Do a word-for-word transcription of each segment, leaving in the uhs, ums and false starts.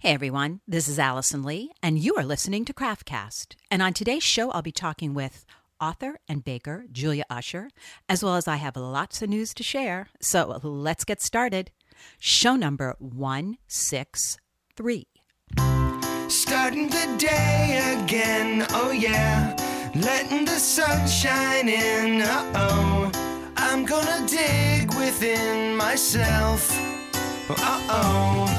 Hey everyone, this is Allison Lee, and you are listening to CraftCast. And on today's show, I'll be talking with author and baker Julia Usher, as well as I have lots of news to share. So let's get started. Show number one sixty-three. Starting the day again, oh yeah. Letting the sun shine in, uh-oh. I'm gonna dig within myself, uh-oh.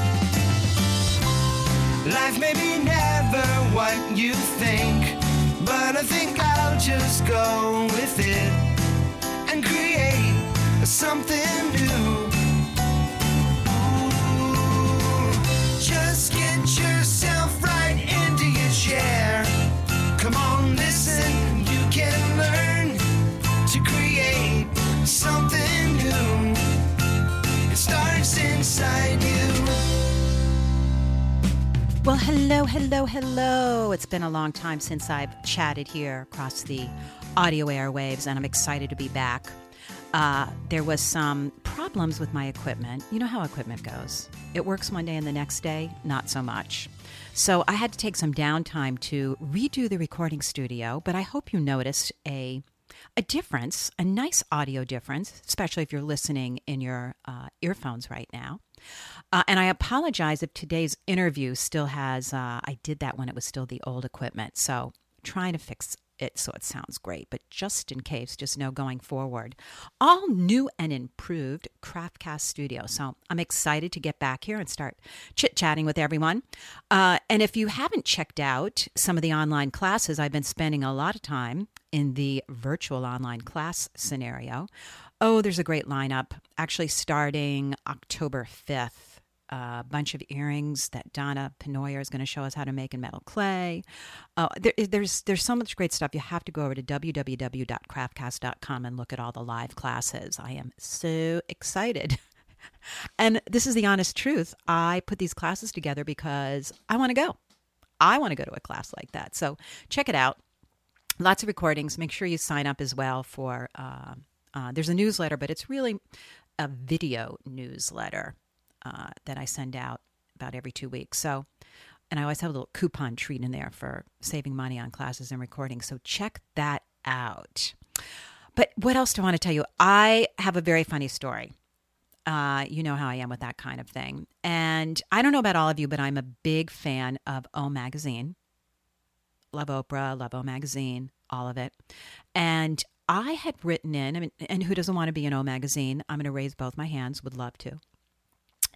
Life may be never what you think, but I think I'll just go with it and create something new. Ooh. Just get yourself right into your chair. Come on, listen, you can learn to create something new. It starts inside you. Well, hello, hello, hello. It's been a long time since I've chatted here across the audio airwaves, and I'm excited to be back. Uh, there was some problems with my equipment. You know how equipment goes. It works one day and the next day, not so much. So I had to take some downtime to redo the recording studio, but I hope you noticed a a difference, a nice audio difference, especially if you're listening in your uh, earphones right now. Uh, and I apologize if today's interview still has, uh, I did that when it was still the old equipment. So trying to fix it so it sounds great, but just in case, just know going forward, all new and improved CraftCast Studio. So I'm excited to get back here and start chit-chatting with everyone. Uh, and if you haven't checked out some of the online classes, I've been spending a lot of time in the virtual online class scenario. Oh, there's a great lineup, actually starting October fifth. A uh, bunch of earrings that Donna Penoyer is going to show us how to make in metal clay. Uh, there, there's there's so much great stuff. You have to go over to w w w dot craftcast dot com and look at all the live classes. I am so excited. And this is the honest truth. I put these classes together because I want to go. I want to go to a class like that. So check it out. Lots of recordings. Make sure you sign up as well for, uh, uh, there's a newsletter, but it's really a video newsletter. Uh, that I send out about every two weeks. So, and I always have a little coupon treat in there for saving money on classes and recordings. So check that out. But what else do I want to tell you? I have a very funny story. Uh, you know how I am with that kind of thing. And I don't know about all of you, but I'm a big fan of O Magazine. Love Oprah, love O Magazine, all of it. And I had written in, I mean, and who doesn't want to be in O Magazine? I'm going to raise both my hands, would love to.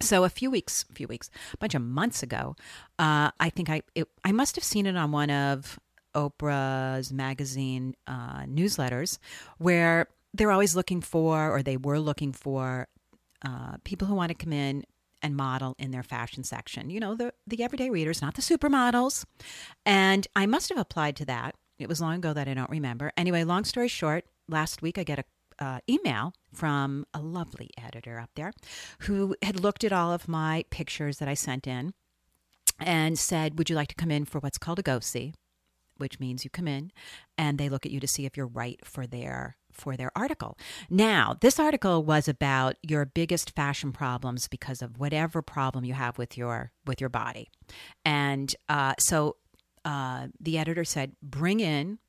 So a few weeks, few weeks, a bunch of months ago, uh, I think I it, I must have seen it on one of Oprah's magazine uh, newsletters, where they're always looking for, or they were looking for, uh, people who want to come in and model in their fashion section. You know, the the everyday readers, not the supermodels. And I must have applied to that. It was long ago that I don't remember. Anyway, long story short, last week I get a Uh, email from a lovely editor up there who had looked at all of my pictures that I sent in and said, would you like to come in for what's called a go-see, which means you come in and they look at you to see if you're right for their for their article. Now, this article was about your biggest fashion problems because of whatever problem you have with your with your body. And uh, so uh, the editor said, bring in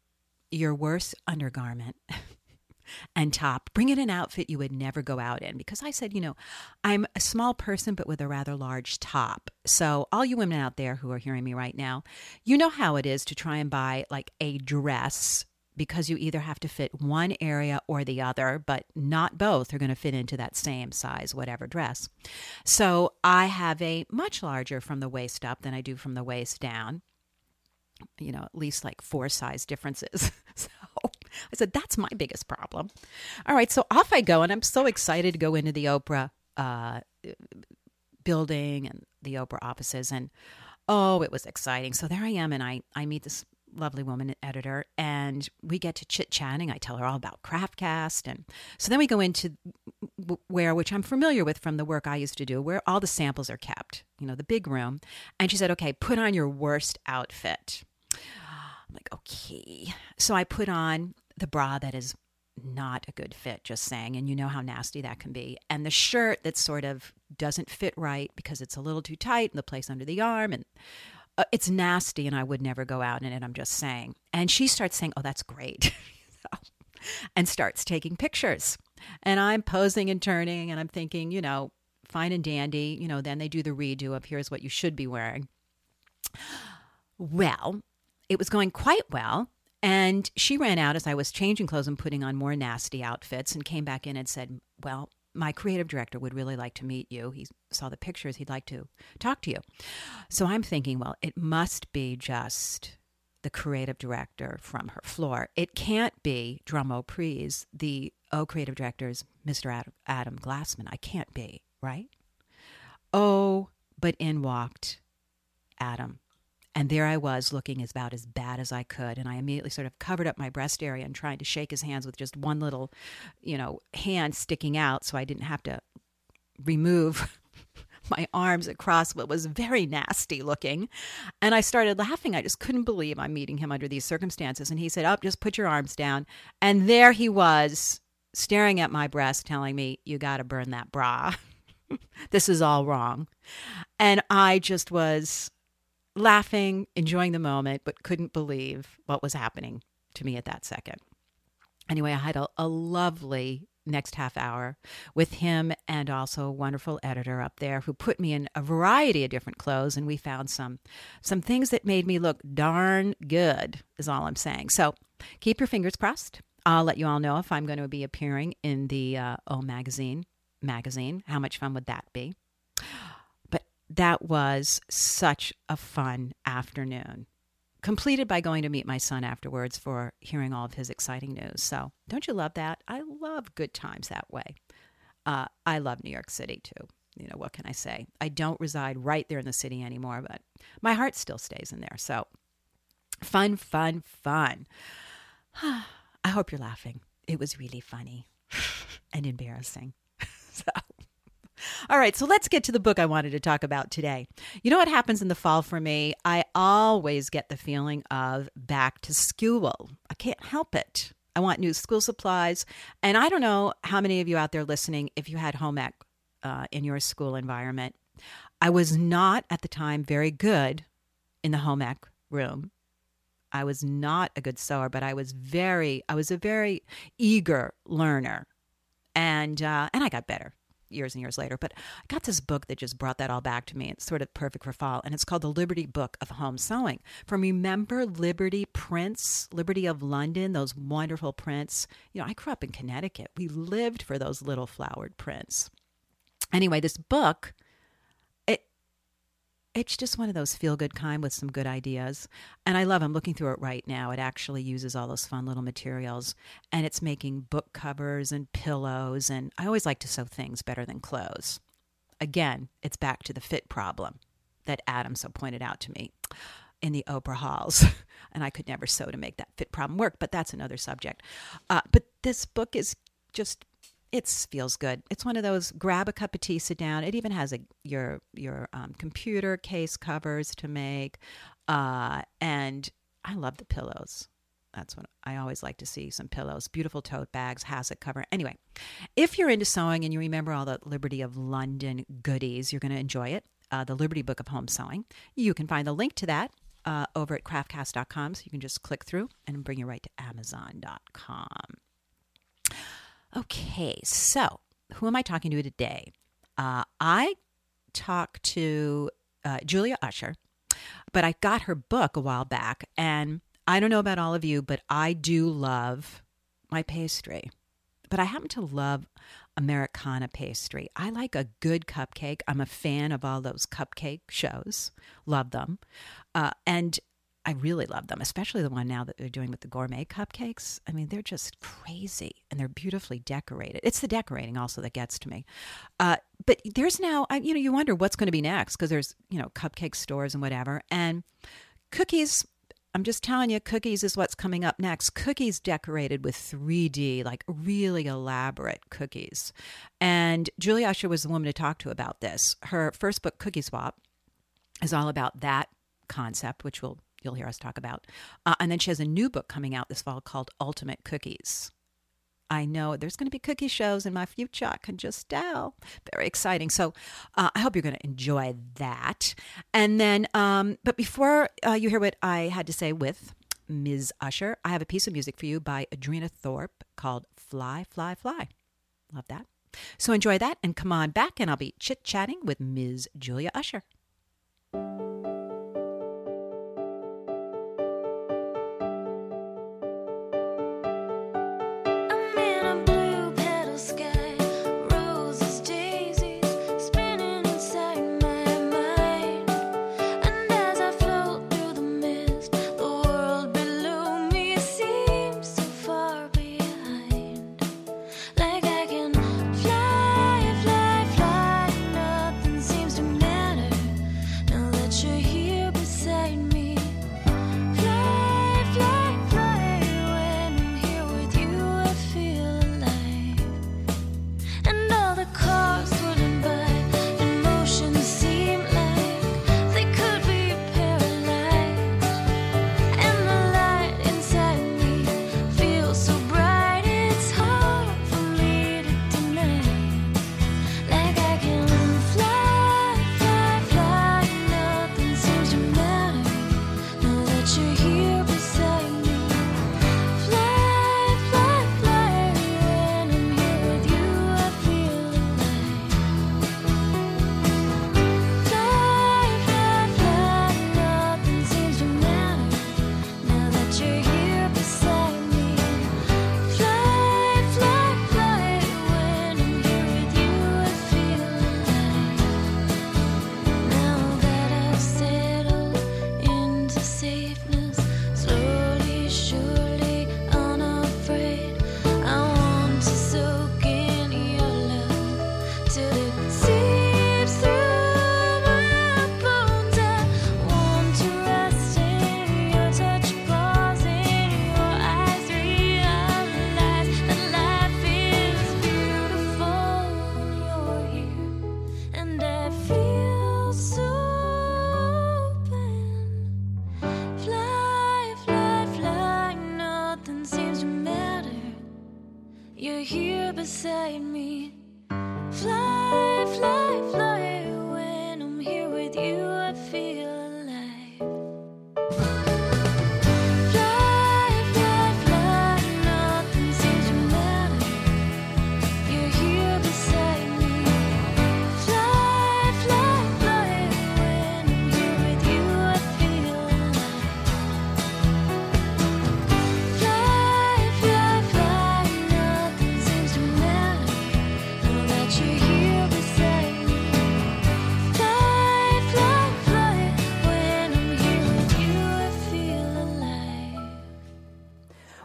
your worst undergarment. And top, bring in an outfit you would never go out in. Because I said, you know, I'm a small person, but with a rather large top. So all you women out there who are hearing me right now, you know how it is to try and buy like a dress because you either have to fit one area or the other, but not both are going to fit into that same size, whatever dress. So I have a much larger from the waist up than I do from the waist down. You know, at least like four size differences. So I said, that's my biggest problem. All right, so off I go, and I'm so excited to go into the Oprah uh, building and the Oprah offices, and oh, it was exciting. So there I am, and I, I meet this lovely woman editor, and we get to chit-chatting. I tell her all about CraftCast, and so then we go into where, which I'm familiar with from the work I used to do, where all the samples are kept, you know, the big room, and she said, okay, put on your worst outfit. I'm like, okay. So I put on the bra that is not a good fit, just saying, and you know how nasty that can be, and the shirt that's sort of doesn't fit right because it's a little too tight in the place under the arm, and uh, it's nasty, and I would never go out in it, I'm just saying. And she starts saying, oh, that's great, and starts taking pictures. And I'm posing and turning, and I'm thinking, you know, fine and dandy. You know, then they do the redo of here's what you should be wearing. Well, it was going quite well. And she ran out as I was changing clothes and putting on more nasty outfits, and came back in and said, well, my creative director would really like to meet you. He saw the pictures. He'd like to talk to you. So I'm thinking, well, it must be just the creative director from her floor. It can't be, drum au prise, the O creative director's Mister Ad- Adam Glassman. I can't be, right? Oh, but in walked Adam. And there I was, looking as about as bad as I could. And I immediately sort of covered up my breast area and tried to shake his hands with just one little, you know, hand sticking out, so I didn't have to remove my arms across what was very nasty looking. And I started laughing. I just couldn't believe I'm meeting him under these circumstances. And he said, oh, just put your arms down. And there he was, staring at my breast, telling me, you got to burn that bra. This is all wrong. And I just was laughing, enjoying the moment, but couldn't believe what was happening to me at that second. Anyway, I had a, a lovely next half hour with him, and also a wonderful editor up there who put me in a variety of different clothes, and we found some some things that made me look darn good, is all I'm saying. So keep your fingers crossed. I'll let you all know if I'm going to be appearing in the uh, O Magazine magazine. How much fun would that be? That was such a fun afternoon, completed by going to meet my son afterwards for hearing all of his exciting news. So don't you love that? I love good times that way. Uh, I love New York City too. You know, what can I say? I don't reside right there in the city anymore, but my heart still stays in there. So fun, fun, fun. I hope you're laughing. It was really funny and embarrassing. So. All right, so let's get to the book I wanted to talk about today. You know what happens in the fall for me? I always get the feeling of back to school. I can't help it. I want new school supplies. And I don't know how many of you out there listening, if you had home ec uh, in your school environment. I was not at the time very good in the home ec room. I was not a good sewer, but I was very, I was a very eager learner. And uh, and I got better years and years later, but I got this book that just brought that all back to me. It's sort of perfect for fall, and it's called The Liberty Book of Home Sewing. From, remember, Liberty prints, Liberty of London, those wonderful prints. You know, I grew up in Connecticut. We lived for those little flowered prints. Anyway, this book, it it's just one of those feel-good kind with some good ideas, and I love, I'm looking through it right now. It actually uses all those fun little materials, and it's making book covers and pillows, and I always like to sew things better than clothes. Again, it's back to the fit problem that Adam so pointed out to me in the Oprah halls, and I could never sew to make that fit problem work, but that's another subject. Uh, but this book is just, it feels good. It's one of those, grab a cup of tea, sit down. It even has a your your um, computer case covers to make. Uh, and I love the pillows. That's what I always like to see, some pillows. Beautiful tote bags, hazard cover. Anyway, if you're into sewing and you remember all the Liberty of London goodies, you're going to enjoy it. Uh, the Liberty Book of Home Sewing. You can find the link to that uh, over at craft cast dot com. So you can just click through and bring you right to amazon dot com. Okay, so who am I talking to today? Uh, I talked to uh, Julia Usher, but I got her book a while back, and I don't know about all of you, but I do love my pastry. But I happen to love Americana pastry. I like a good cupcake. I'm a fan of all those cupcake shows. Love them. Uh, and I really love them, especially the one now that they're doing with the gourmet cupcakes. I mean, they're just crazy, and they're beautifully decorated. It's the decorating also that gets to me. Uh, but there's now, I, you know, you wonder what's going to be next, because there's, you know, cupcake stores and whatever. And cookies, I'm just telling you, cookies is what's coming up next. Cookies decorated with three D, like really elaborate cookies. And Julia Usher was the woman to talk to about this. Her first book, Cookie Swap, is all about that concept, which will you'll hear us talk about. Uh, and then she has a new book coming out this fall called Ultimate Cookies. I know there's going to be cookie shows in my future. I can just tell. Very exciting. So uh, I hope you're going to enjoy that. And then, um, but before uh, you hear what I had to say with Miz Usher, I have a piece of music for you by Adrena Thorpe called Fly, Fly, Fly. Love that. So enjoy that and come on back and I'll be chit-chatting with Miz Julia Usher.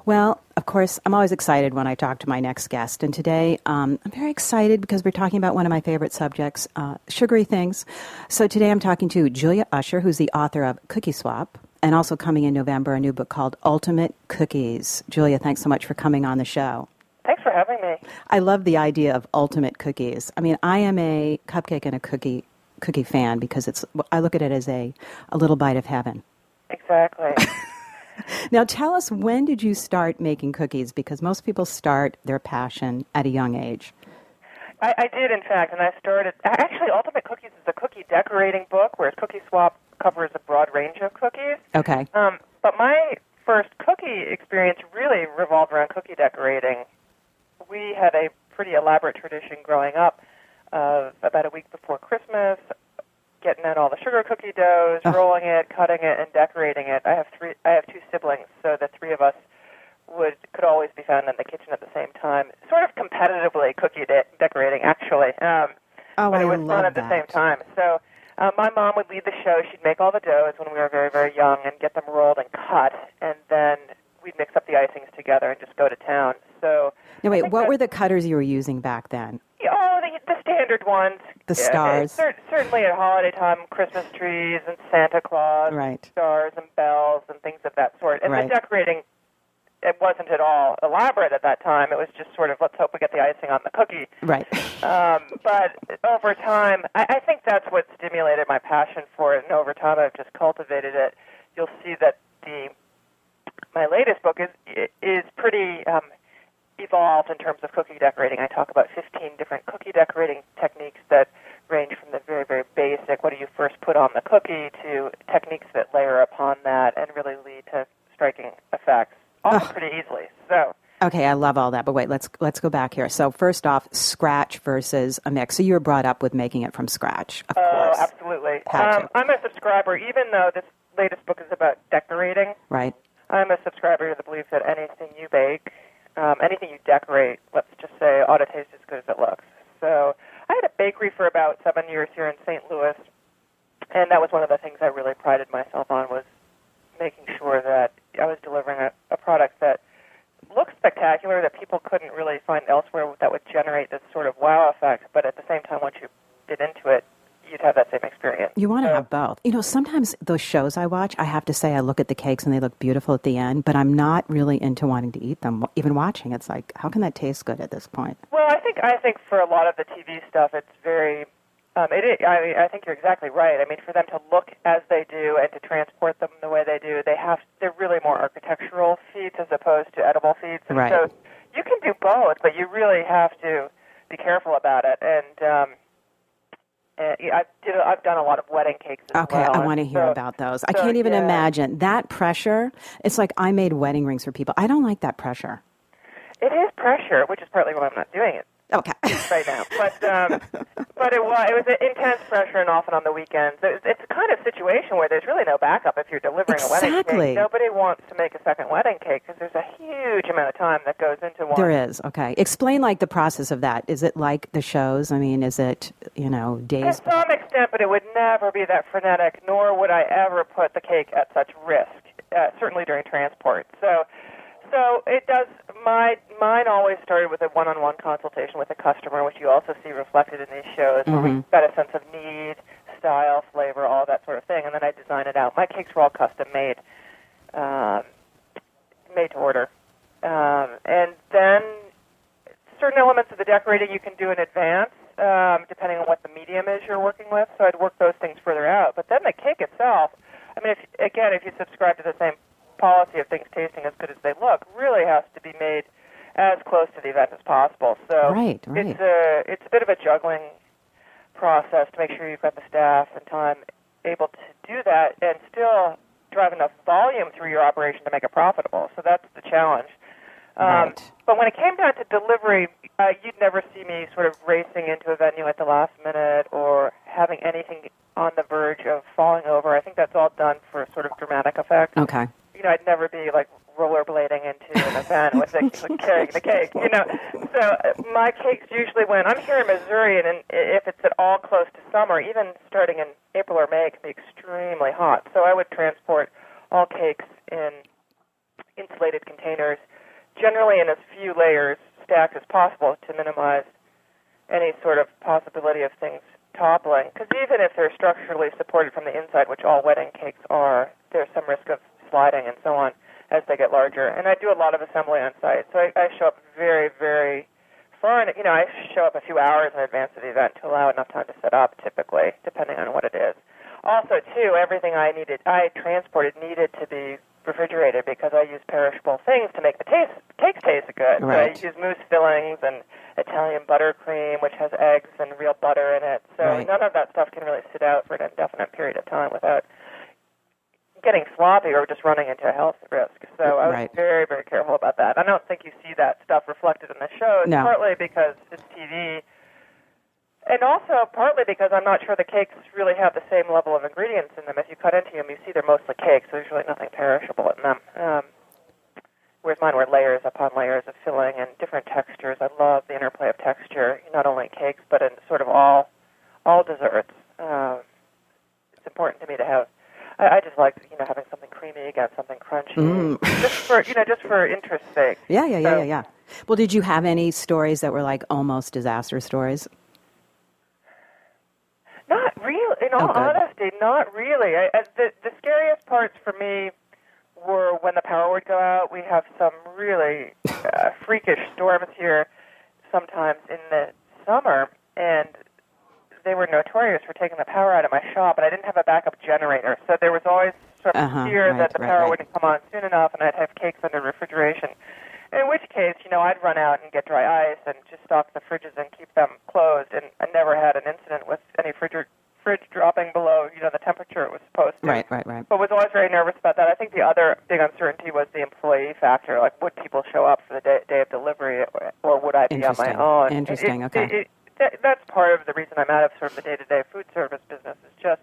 Well, of course, I'm always excited when I talk to my next guest. And today um, I'm very excited because we're talking about one of my favorite subjects, uh, sugary things. So today I'm talking to Julia Usher, who's the author of Cookie Swap, and also coming in November, a new book called Ultimate Cookies. Julia, thanks so much for coming on the show. Thanks for having me. I love the idea of ultimate cookies. I mean, I am a cupcake and a cookie cookie fan because it's I look at it as a, a little bite of heaven. Exactly. Now, tell us, when did you start making cookies? Because most people start their passion at a young age. I, I did, in fact, and I started... Actually, Ultimate Cookies is a cookie decorating book, whereas Cookie Swap covers a broad range of cookies. Okay. Um, but my first cookie experience really revolved around cookie decorating. We had a pretty elaborate tradition growing up of about a week before Christmas, getting out all the sugar cookie doughs, oh. rolling it, cutting it, and decorating it. I have three. I have two siblings, so the three of us would could always be found in the kitchen at the same time, sort of competitively cookie de- decorating, actually. Um, oh, but it was I love fun at that. the same time. So uh, my mom would lead the show. She'd make all the doughs when we were very, very young and get them rolled and cut, and then we'd mix up the icings together and just go to town. So now, wait, what that, were the cutters you were using back then? Oh, the, the standard ones. The stars. Yeah, cer- certainly at holiday time, Christmas trees and Santa Claus, right. stars and bells and things of that sort. And right. the decorating, it wasn't at all elaborate at that time. It was just sort of, let's hope we get the icing on the cookie. Right. Um, but over time, I, I think that's what stimulated my passion for it. And over time, I've just cultivated it. You'll see that the my latest book is is pretty... Um, evolved in terms of cookie decorating. I talk about fifteen different cookie decorating techniques that range from the very, very basic, what do you first put on the cookie, to techniques that layer upon that and really lead to striking effects, all pretty easily. So. Okay, I love all that. But wait, let's let's go back here. So first off, scratch versus a mix. So you were brought up with making it from scratch, of oh, course. Oh, absolutely. Um, I'm a subscriber, even though this latest book is about decorating. Right. I'm a subscriber to the belief that anything you bake, um, anything you decorate, let's just say, ought to taste as good as it looks. So I had a bakery for about seven years here in Saint Louis, and that was one of the things I really prided myself on, was making sure that I was delivering a, a product that looked spectacular, that people couldn't really find elsewhere, that would generate this sort of wow effect, but at the same time, once you get into it, you'd have that same experience. You want to so. have both. You know, sometimes those shows I watch, I have to say I look at the cakes and they look beautiful at the end, but I'm not really into wanting to eat them. Even watching, it's like, how can that taste good at this point? Well, I think I think for a lot of the T V stuff, it's very, um, it is, I mean, I think you're exactly right. I mean, for them to look as they do and to transport them the way they do, they have, they're really more architectural feats as opposed to edible feats. And right. So you can do both, but you really have to be careful about it. And, um, Uh, I've, did, I've done a lot of wedding cakes as okay, well. Okay, I want to hear so, about those. I so, can't even yeah. imagine. That pressure, it's like I made wedding rings for people. I don't like that pressure. It is pressure, which is partly why I'm not doing it okay. right now. But um, but it was, it was an intense pressure, and often on the weekends. It's, it's a kind of situation where there's really no backup if you're delivering exactly. a wedding cake. Nobody wants to make a second wedding cake because there's a huge amount of time that goes into one. There is, okay. Explain, like, the process of that. Is it like the shows? I mean, is it, you know, days? To some extent, but it would never be that frenetic, nor would I ever put the cake at such risk, uh, certainly during transport. So... So it does. My mine always started with a one-on-one consultation with a customer, which you also see reflected in these shows, mm-hmm. where we got a sense of need, style, flavor, all that sort of thing, and then I design it out. My cakes were all custom made, um, made to order, um, and then certain elements of the decorating you can do in advance, um, depending on what the medium is you're working with. So I'd work those things further out. But then the cake itself. I mean, if, again, if you subscribe to the same policy of things tasting as good as they look, really has to be made as close to the event as possible. So right, right. it's a it's a bit of a juggling process to make sure you've got the staff and time able to do that and still drive enough volume through your operation to make it profitable. So that's the challenge. Um, right. But when it came down to delivery, uh, you'd never see me sort of racing into a venue at the last minute or having anything on the verge of falling over. I think that's all done for sort of dramatic effect. Okay. You know, I'd never be, like, rollerblading into an event with the, carrying the cake, you know. So my cakes usually went, I'm here in Missouri, and in, if it's at all close to summer, even starting in April or May, it can be extremely hot. So I would transport all cakes in insulated containers, generally in as few layers stacked as possible to minimize any sort of possibility of things toppling. Because even if they're structurally supported from the inside, which all wedding cakes are, there's some risk of sliding and so on as they get larger. And I do a lot of assembly on site, so I, I show up very, very far. And, you know, I show up a few hours in advance of the event to allow enough time to set up, typically, depending on what it is. Also, too, everything I needed, I transported needed to be refrigerated because I use perishable things to make the taste, cakes taste good. Right. So I use mousse fillings and Italian buttercream, which has eggs and real butter in it. So right. none of that stuff can really sit out for an indefinite period of time without getting sloppy or just running into a health risk. So I was right. very, very careful about that. I don't think you see that stuff reflected in the shows, no. partly because it's T V, and also partly because I'm not sure the cakes really have the same level of ingredients in them. If you cut into them, you see they're mostly cakes, so there's really nothing perishable in them. Um, whereas mine were layers upon layers of filling and different textures. I love the interplay of texture, not only in cakes, but in sort of all, all desserts. Um, it's important to me to have I just like, you know, having something creamy against something crunchy, mm. just for, you know, just for interest's sake. Yeah, yeah, yeah, so, yeah, yeah. Well, did you have any stories that were like almost disaster stories? Not really. In all oh, honesty, not really. I, I, the, the scariest parts for me were when the power would go out. We have some really uh, freakish storms here sometimes in the summer, and they were notorious for taking the power out of my shop, and I didn't have a backup generator. So there was always sort of uh-huh, fear right, that the right, power right. wouldn't come on soon enough, and I'd have cakes under refrigeration In which case, you know, I'd run out and get dry ice and just stock the fridges and keep them closed. And I never had an incident with any fridge fridge dropping below, you know, the temperature it was supposed to. Right, right, right. But was always very nervous about that. I think the other big uncertainty was the employee factor. Like, would people show up for the day, day of delivery, or would I be on my own? Interesting, it, okay. It, it, that, that's part of the reason I'm out of sort of the day-to-day food service business is just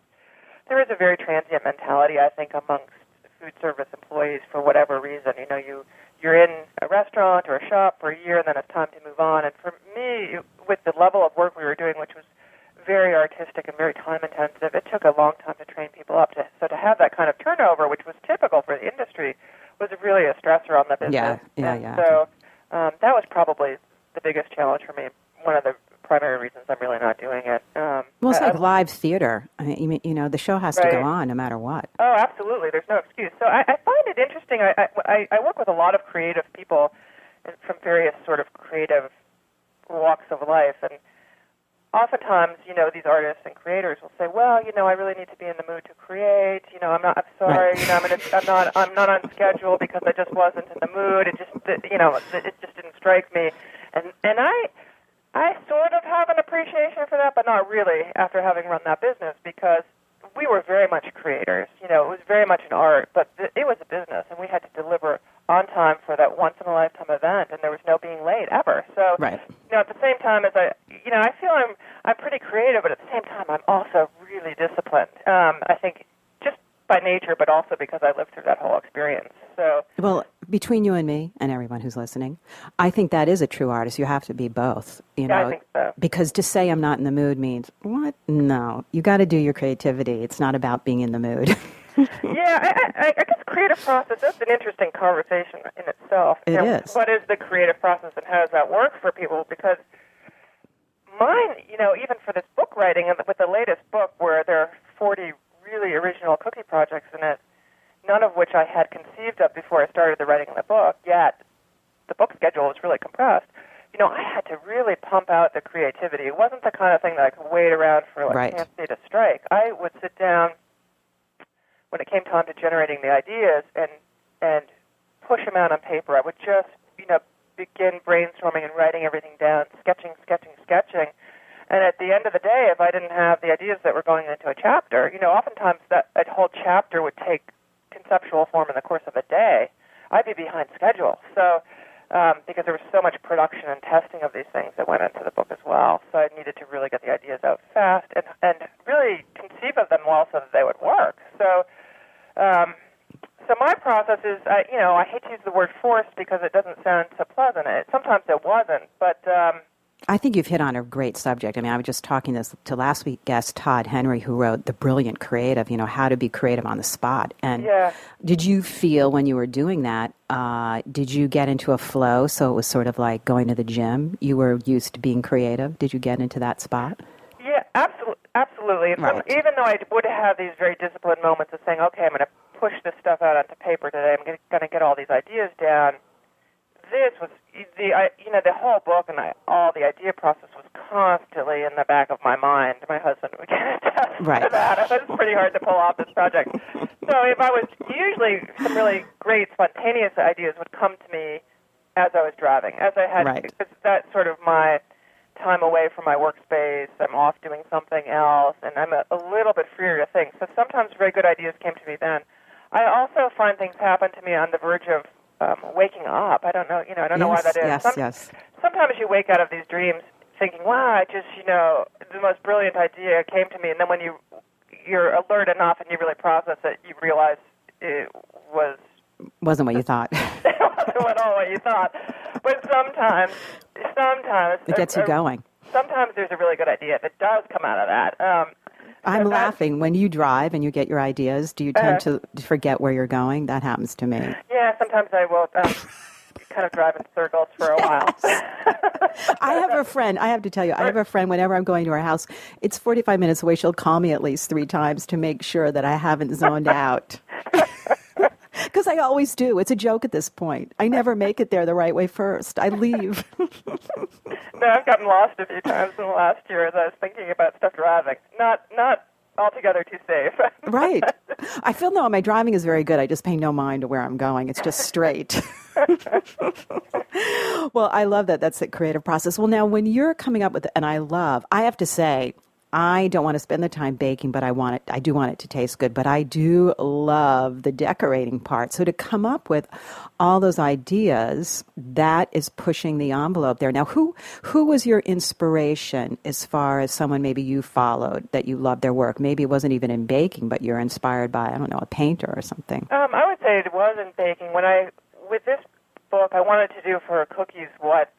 there is a very transient mentality, I think, amongst food service employees for whatever reason. You know, you... You're in a restaurant or a shop for a year, and then it's time to move on. And for me, with the level of work we were doing, which was very artistic and very time-intensive, it took a long time to train people up. To, so to have that kind of turnover, which was typical for the industry, was really a stressor on the business. Yeah, yeah, and yeah. So um, that was probably the biggest challenge for me, one of the primary reasons I'm really not doing it. Um, well, it's I, like live theater. I mean, you know, the show has right. to go on no matter what. Oh, absolutely. There's no excuse. So I, I find it interesting. I, I, I work with a lot of creative people from various sort of creative walks of life. And oftentimes, you know, these artists and creators will say, well, you know, I really need to be in the mood to create. You know, I'm not, I'm sorry, right. you know, I'm, gonna, I'm not, I'm not on schedule because I just wasn't in the mood. It just, you know, it just didn't strike me. And, and I... I sort of have an appreciation for that, but not really after having run that business because we were very much creators. You know, it was very much an art, but th- it was a business, and we had to deliver on time for that once-in-a-lifetime event, and there was no being late ever. So, right. you know, at the same time as I, you know, I feel I'm I'm pretty creative, but at the same time I'm also really disciplined. Um, I think just by nature, but also because I lived through that whole experience. So, well, between you and me and everyone who's listening, I think that is a true artist. You have to be both, you know, yeah, I think so. Because to say I'm not in the mood means what? No, you got to do your creativity. It's not about being in the mood. yeah, I, I, I guess creative process, that's an interesting conversation in itself. It you know, is. What is the creative process and how does that work for people? Because mine, you know, even for this book writing and with the latest book where there are forty really original cookie projects in it, none of which I had conceived of before I started the writing of the book, yet the book schedule was really compressed. You know, I had to really pump out the creativity. It wasn't the kind of thing that I could wait around for, like, right. chance to strike. I would sit down when it came time to generating the ideas and and push them out on paper. I would just, you know, begin brainstorming and writing everything down, sketching, sketching, sketching. And at the end of the day, if I didn't have the ideas that were going into a chapter, you know, oftentimes that a whole chapter would take conceptual form in the course of a day, I'd be behind schedule. So, um, because there was so much production and testing of these things that went into the book as well. So I needed to really get the ideas out fast and, and really conceive of them well so that they would work. So, um, so my process is, I, you know, I hate to use the word forced because it doesn't sound so pleasant. It, sometimes it wasn't, but... Um, I think you've hit on a great subject. I mean, I was just talking this to last week's guest, Todd Henry, who wrote The Brilliant Creative, you know, how to be creative on the spot. And yeah. did you feel when you were doing that, uh, did you get into a flow so it was sort of like going to the gym? You were used to being creative. Did you get into that spot? Yeah, absolutely. absolutely. Right. Even though I would have these very disciplined moments of saying, okay, I'm going to push this stuff out onto paper today. I'm going to get all these ideas down. This was the I, you know the whole book and I, all the idea process was constantly in the back of my mind. My husband would get attached right. to that. It was pretty hard to pull off this project. So if I was usually some really great spontaneous ideas would come to me as I was driving, as I had right. because that's sort of my time away from my workspace. I'm off doing something else, and I'm a, a little bit freer to think. So sometimes very good ideas came to me then. I also find things happen to me on the verge of. Um, waking up, I don't know. You know, I don't know yes, why that is. Yes, Some, yes. Sometimes you wake out of these dreams thinking, "Wow, I just you know the most brilliant idea came to me," and then when you you're alert enough and you really process it, you realize it was wasn't what you thought. It wasn't at all what you thought. But sometimes, sometimes it gets you or, going. Sometimes there's a really good idea that does come out of that. Um, I'm laughing. When you drive and you get your ideas, do you tend uh, to forget where you're going? That happens to me. Yeah, sometimes I will um, kind of drive in circles for a while. I have a friend. I have to tell you, I have a friend, whenever I'm going to her house, it's forty-five minutes away. She'll call me at least three times to make sure that I haven't zoned out. Because I always do. It's a joke at this point. I never make it there the right way first. I leave. No, I've gotten lost a few times in the last year as I was thinking about stuff driving. Not not altogether too safe. Right. I feel, no, my driving is very good. I just pay no mind to where I'm going. It's just straight. Well, I love that. That's the creative process. Well, now when you're coming up with, and I love, I have to say, I don't want to spend the time baking, but I want it. I do want it to taste good, but I do love the decorating part. So to come up with all those ideas, that is pushing the envelope there. Now, who who was your inspiration as far as someone maybe you followed that you loved their work? Maybe it wasn't even in baking, but you're inspired by, I don't know, a painter or something. Um, I would say it wasn't baking. When I with this book, I wanted to do for cookies what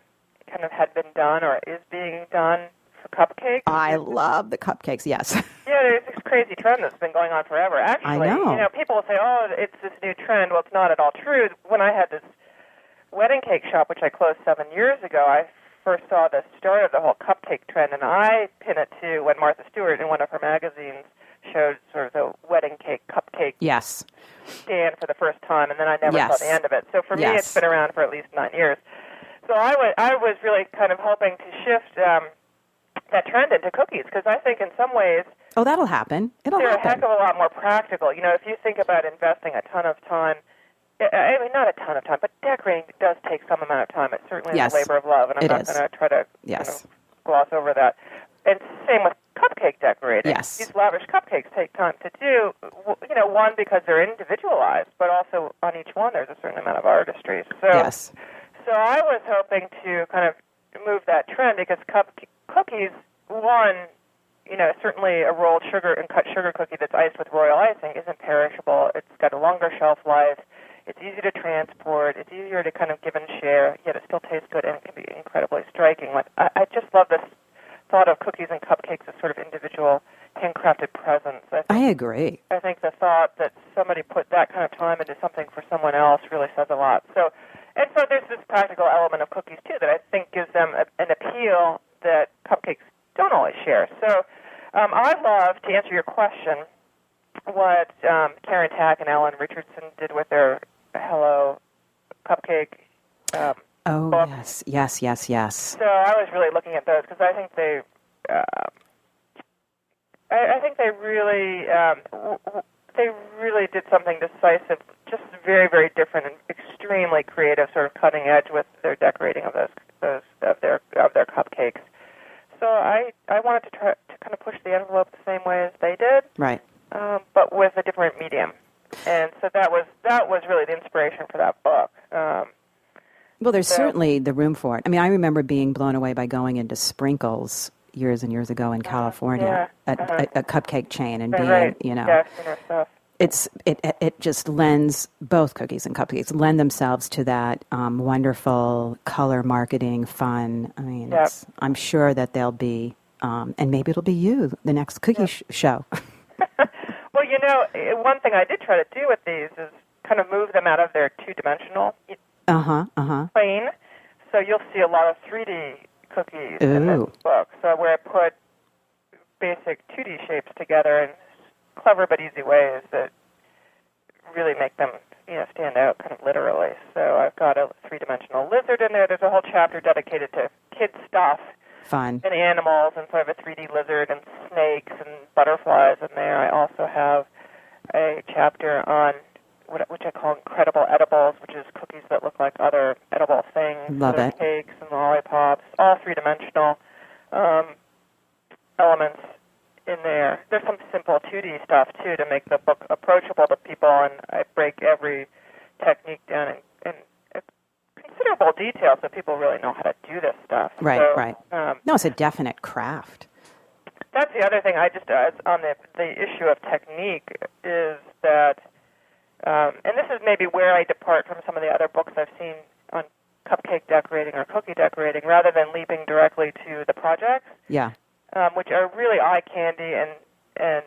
kind of had been done or is being done. Cupcakes. I love the cupcakes, yes. Yeah, there's this crazy trend that's been going on forever, actually. I know. You know, people will say, oh, it's this new trend. Well, it's not at all true. When I had this wedding cake shop, which I closed seven years ago, I first saw the start of the whole cupcake trend, and I pin it to when Martha Stewart in one of her magazines showed sort of the wedding cake cupcake yes. stand for the first time, and then I never yes. saw the end of it. So for me, yes. it's been around for at least nine years. So I, w- I was really kind of hoping to shift... Um, that turned into cookies, because I think in some ways... Oh, that'll happen. It'll they're happen. They're a heck of a lot more practical. You know, if you think about investing a ton of time, I mean, not a ton of time, but decorating does take some amount of time. It's certainly yes, a labor of love, and I'm not going to try to yes. you know, gloss over that. And same with cupcake decorating. Yes. These lavish cupcakes take time to do, you know, one, because they're individualized, but also on each one there's a certain amount of artistry. So, yes. So I was hoping to kind of move that trend, because cupcakes... Cookies, one, you know, certainly a rolled sugar and cut sugar cookie that's iced with royal icing isn't perishable. It's got a longer shelf life. It's easy to transport. It's easier to kind of give and share, yet it still tastes good, and it can be incredibly striking. Like I, I just love this thought of cookies and cupcakes as sort of individual, handcrafted presents. I, think, I agree. I think the thought that somebody put that kind of time into something for someone else really says a lot. So, and so there's this practical element of cookies, too, that I think gives them a, an appeal that cupcakes don't always share. So um, I love, to answer your question, what um, Karen Tack and Alan Richardson did with their Hello Cupcake um, Oh, book. yes, yes, yes, yes. So I was really looking at those, because I think they uh, I, I think they really um, w- w- they really did something decisive, just very, very different and extremely creative, sort of cutting edge with their decorating of those those of their of their cupcakes. So I, I wanted to try to kind of push the envelope the same way as they did, right? Um, but with a different medium, and so that was that was really the inspiration for that book. Um, well, there's so. certainly the room for it. I mean, I remember being blown away by going into Sprinkles years and years ago in California, yeah. a, uh-huh. a, a cupcake chain, and right, being right. you know, yeah, it's it it just lends, both cookies and cupcakes lend themselves to that um, wonderful color marketing fun. I mean, yep. it's, I'm sure that they'll be, um, and maybe it'll be you the next cookie yep. sh- show. Well, you know, one thing I did try to do with these is kind of move them out of their two-dimensional uh huh uh huh plane. So you'll see a lot of three D cookies Ooh. in this book. So where I put basic two D shapes together and clever but easy ways that really make them, you know, stand out kind of literally. So I've got a three-dimensional lizard in there. There's a whole chapter dedicated to kid stuff. Fun. And animals, and so I have a three D lizard and snakes and butterflies in there. I also have a chapter on what, which I call incredible edibles, which is cookies that look like other edible things. Love so it. Cakes and lollipops, all three-dimensional um, elements in there. There's some simple two D stuff, too, to make the book approachable to people, and I break every technique down in, in considerable detail so people really know how to do this stuff. Right, so, right. Um, no, it's a definite craft. That's the other thing I just, uh, on the, the issue of technique, is that, um, and this is maybe where I depart from some of the other books I've seen on cupcake decorating or cookie decorating, rather than leaping directly to the projects. Yeah. Um, which are really eye candy, and, and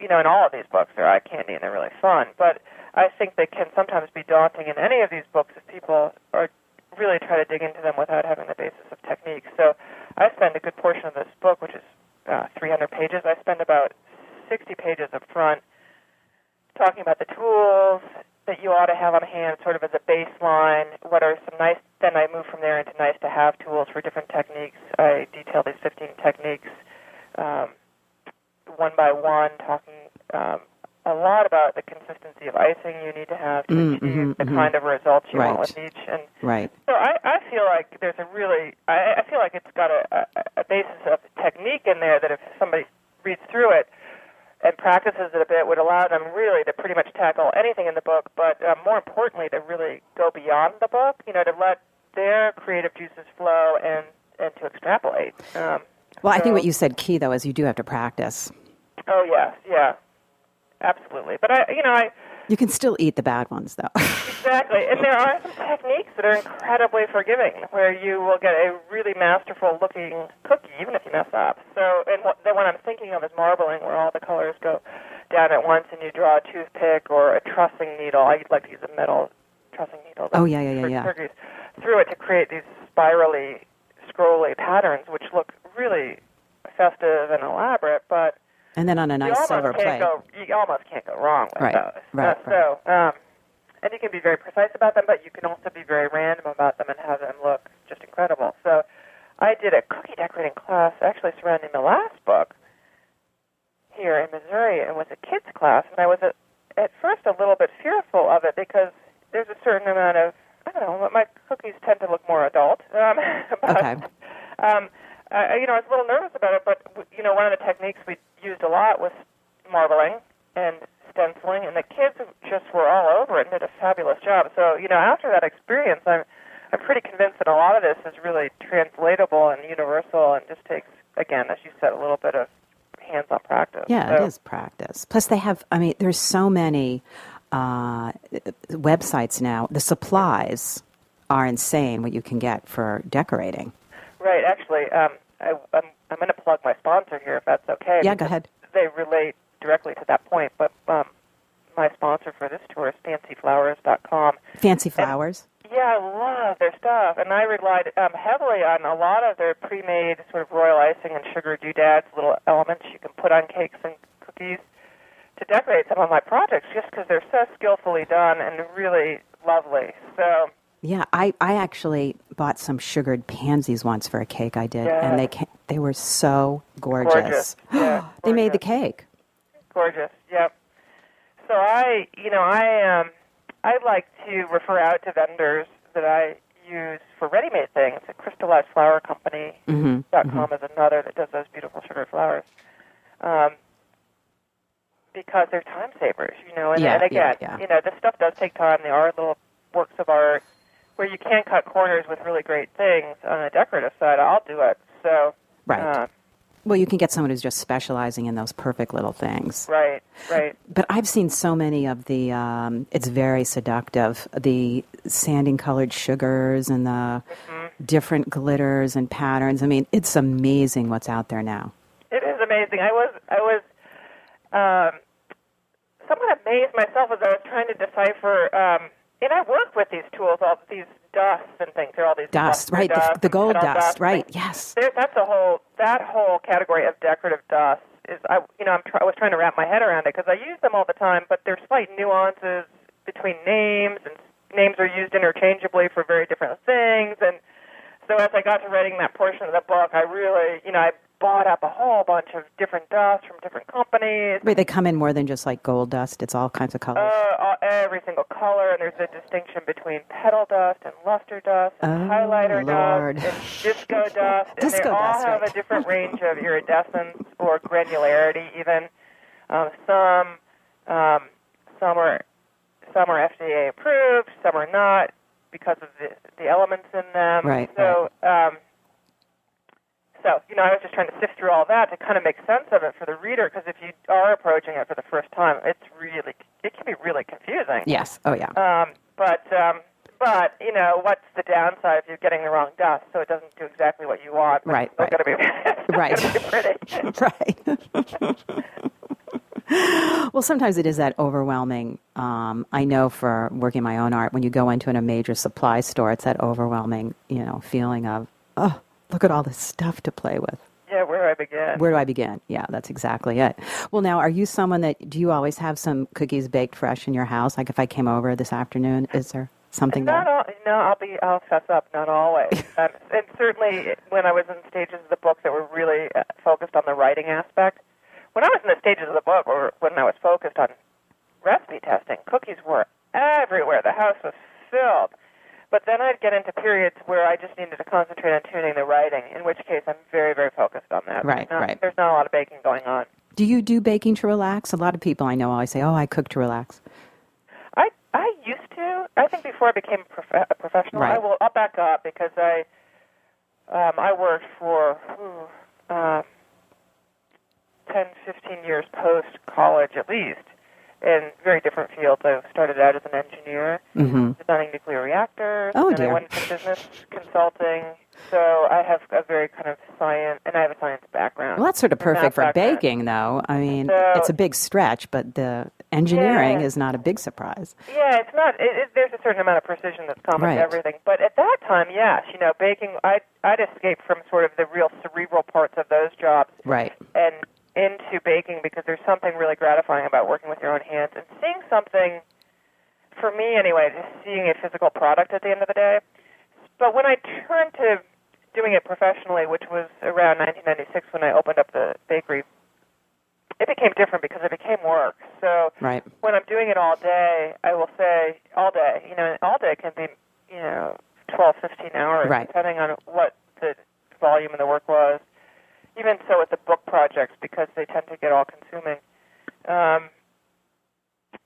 you know, in all of these books, they're eye candy, and they're really fun. But I think they can sometimes be daunting in any of these books if people are really try to dig into them without having the basis of technique. So I spend a good portion of this book, which is uh, three hundred pages, I spend about sixty pages up front talking about the tools that you ought to have on hand sort of as a baseline. What are some nice, then I move from there into nice-to-have tools for different techniques. I detail these fifteen techniques um, one by one, talking um, a lot about the consistency of icing you need to have to mm, achieve mm, the mm, kind mm. of results you right. want with each. And right. So I, there's a really, I, I feel like it's got a, a basis of technique in there that if somebody reads through it and practices it a bit would allow them really to pretty much tackle anything in the book, but uh, more importantly to really go beyond the book, you know, to let their creative juices flow and, and to extrapolate. Um, well, so, I think what you said key, though, is you do have to practice. Oh, yes, yeah, absolutely. But, I, you know, I... You can still eat the bad ones, though. Exactly. And there are some techniques that are incredibly forgiving, where you will get a really masterful-looking cookie, even if you mess up. So, and what, the one I'm thinking of is marbling, where all the colors go down at once, and you draw a toothpick or a trussing needle. I like to use a metal trussing needle. Oh, yeah, yeah, yeah, yeah. Turkeys, through it to create these spirally, scrolly patterns, which look really festive and elaborate, but... And then on a nice silver plate. Go, you almost can't go wrong with right, those. Right, uh, right. So, um, and you can be very precise about them, but you can also be very random about them and have them look just incredible. So I did a cookie decorating class actually surrounding the last book here in Missouri. It was a kids' class, and I was a, at first a little bit fearful of it because there's a certain amount of, I don't know, my cookies tend to look more adult. Um, but, okay. Um, I, you know, I was a little nervous about it, but, you know, one of the techniques we used a lot was marbling and stenciling, and the kids just were all over it and did a fabulous job. So, you know, after that experience, I'm I'm pretty convinced that a lot of this is really translatable and universal and just takes, again, as you said, a little bit of hands-on practice. Yeah, so. It is practice. Plus they have, I mean, there's so many uh, websites now. The supplies are insane what you can get for decorating. Right, actually, um, I, I'm, I'm going to plug my sponsor here, if that's okay. Yeah, go ahead. They relate directly to that point, but um, my sponsor for this tour is Fancy Flowers dot com. Fancy Flowers? And, yeah, I love their stuff, and I relied um, heavily on a lot of their pre-made sort of royal icing and sugar doodads, little elements you can put on cakes and cookies to decorate some of my projects, just because they're so skillfully done and really lovely, so... Yeah, I, I actually bought some sugared pansies once for a cake I did, yeah. and they came, they were so gorgeous. Gorgeous. Yeah, gorgeous. They made the cake. Gorgeous, yep. So I, you know, I um, I like to refer out to vendors that I use for ready-made things. Crystallized Flower Company mm-hmm. dot com mm-hmm. is another that does those beautiful sugared flowers, um, because they're time savers, you know. And, yeah, and again, yeah, yeah. you know, this stuff does take time. They are little works of art. Where you can cut corners with really great things on the decorative side, I'll do it. So, right. Uh, well, you can get someone who's just specializing in those perfect little things. Right, right. But I've seen so many of the, um, it's very seductive, the sanding-colored sugars and the mm-hmm. different glitters and patterns. I mean, it's amazing what's out there now. It is amazing. I was, I was um, somewhat amazed myself as I was trying to decipher... Um, And I work with these tools, all these dusts and things. They're all these dust, right? Dust, the, the gold dust, dust, right? Yes. There, that's a whole that whole category of decorative dust is. I you know I'm try, I was trying to wrap my head around it because I use them all the time, but there's slight nuances between names, and names are used interchangeably for very different things. And so as I got to writing that portion of the book, I really you know I bought up a whole bunch of different dusts from different companies. Wait, they come in more than just like gold dust? It's all kinds of colors? Uh, every single color, and there's a distinction between petal dust and luster dust and oh, highlighter Lord. dust and disco dust. And disco they all dust, have right. a different range of iridescence or granularity even. Um, some um, some are some are F D A approved, some are not because of the, the elements in them. Right. So... Right. Um, So, you know, I was just trying to sift through all that to kind of make sense of it for the reader, because if you are approaching it for the first time, it's really, it can be really confusing. Yes. Oh, yeah. Um, but, um, but you know, what's the downside if you're getting the wrong dust so it doesn't do exactly what you want? Right, right. It's going to be pretty. Right. Well, sometimes it is that overwhelming. Um, I know for working my own art, when you go into in a major supply store, it's that overwhelming, you know, feeling of, oh, look at all this stuff to play with. Yeah, where do I begin? Where do I begin? Yeah, that's exactly it. Well, now, are you someone that, do you always have some cookies baked fresh in your house? Like if I came over this afternoon, is there something not there? All, no, I'll be, I'll fess up, not always. um, and certainly when I was in stages of the book that were really uh, focused on the writing aspect, when I was in the stages of the book, or when I was focused on recipe testing, cookies were everywhere. The house was filled But then I'd get into periods where I just needed to concentrate on tuning the writing, in which case I'm very, very focused on that. Right, there's not, right. There's not a lot of baking going on. Do you do baking to relax? A lot of people I know always say, oh, I cook to relax. I I used to. I think before I became a, prof- a professional, right. I will, I'll back up because I um, I worked for ooh, uh, ten, fifteen years post-college at least. In very different fields. I started out as an engineer, mm-hmm. designing nuclear reactors, oh, and dear. I went into business consulting. So I have a very kind of science, and I have a science background. Well, that's sort of perfect for background. Baking, though. I mean, so, it's a big stretch, but the engineering yeah. is not a big surprise. Yeah, it's not. It, it, there's a certain amount of precision that's common right. to everything. But at that time, yes, you know, baking, I'd, I'd escaped from sort of the real cerebral parts of those jobs. Right. And into baking because there's something really gratifying about working with your own hands and seeing something, for me anyway, just seeing a physical product at the end of the day. But when I turned to doing it professionally, which was around nineteen ninety-six when I opened up the bakery, it became different because it became work. So right. when I'm doing it all day, I will say all day, you know, all day can be, you know, twelve, fifteen hours, right. depending on what the volume of the work was. Even so with the book projects, because they tend to get all-consuming. Um,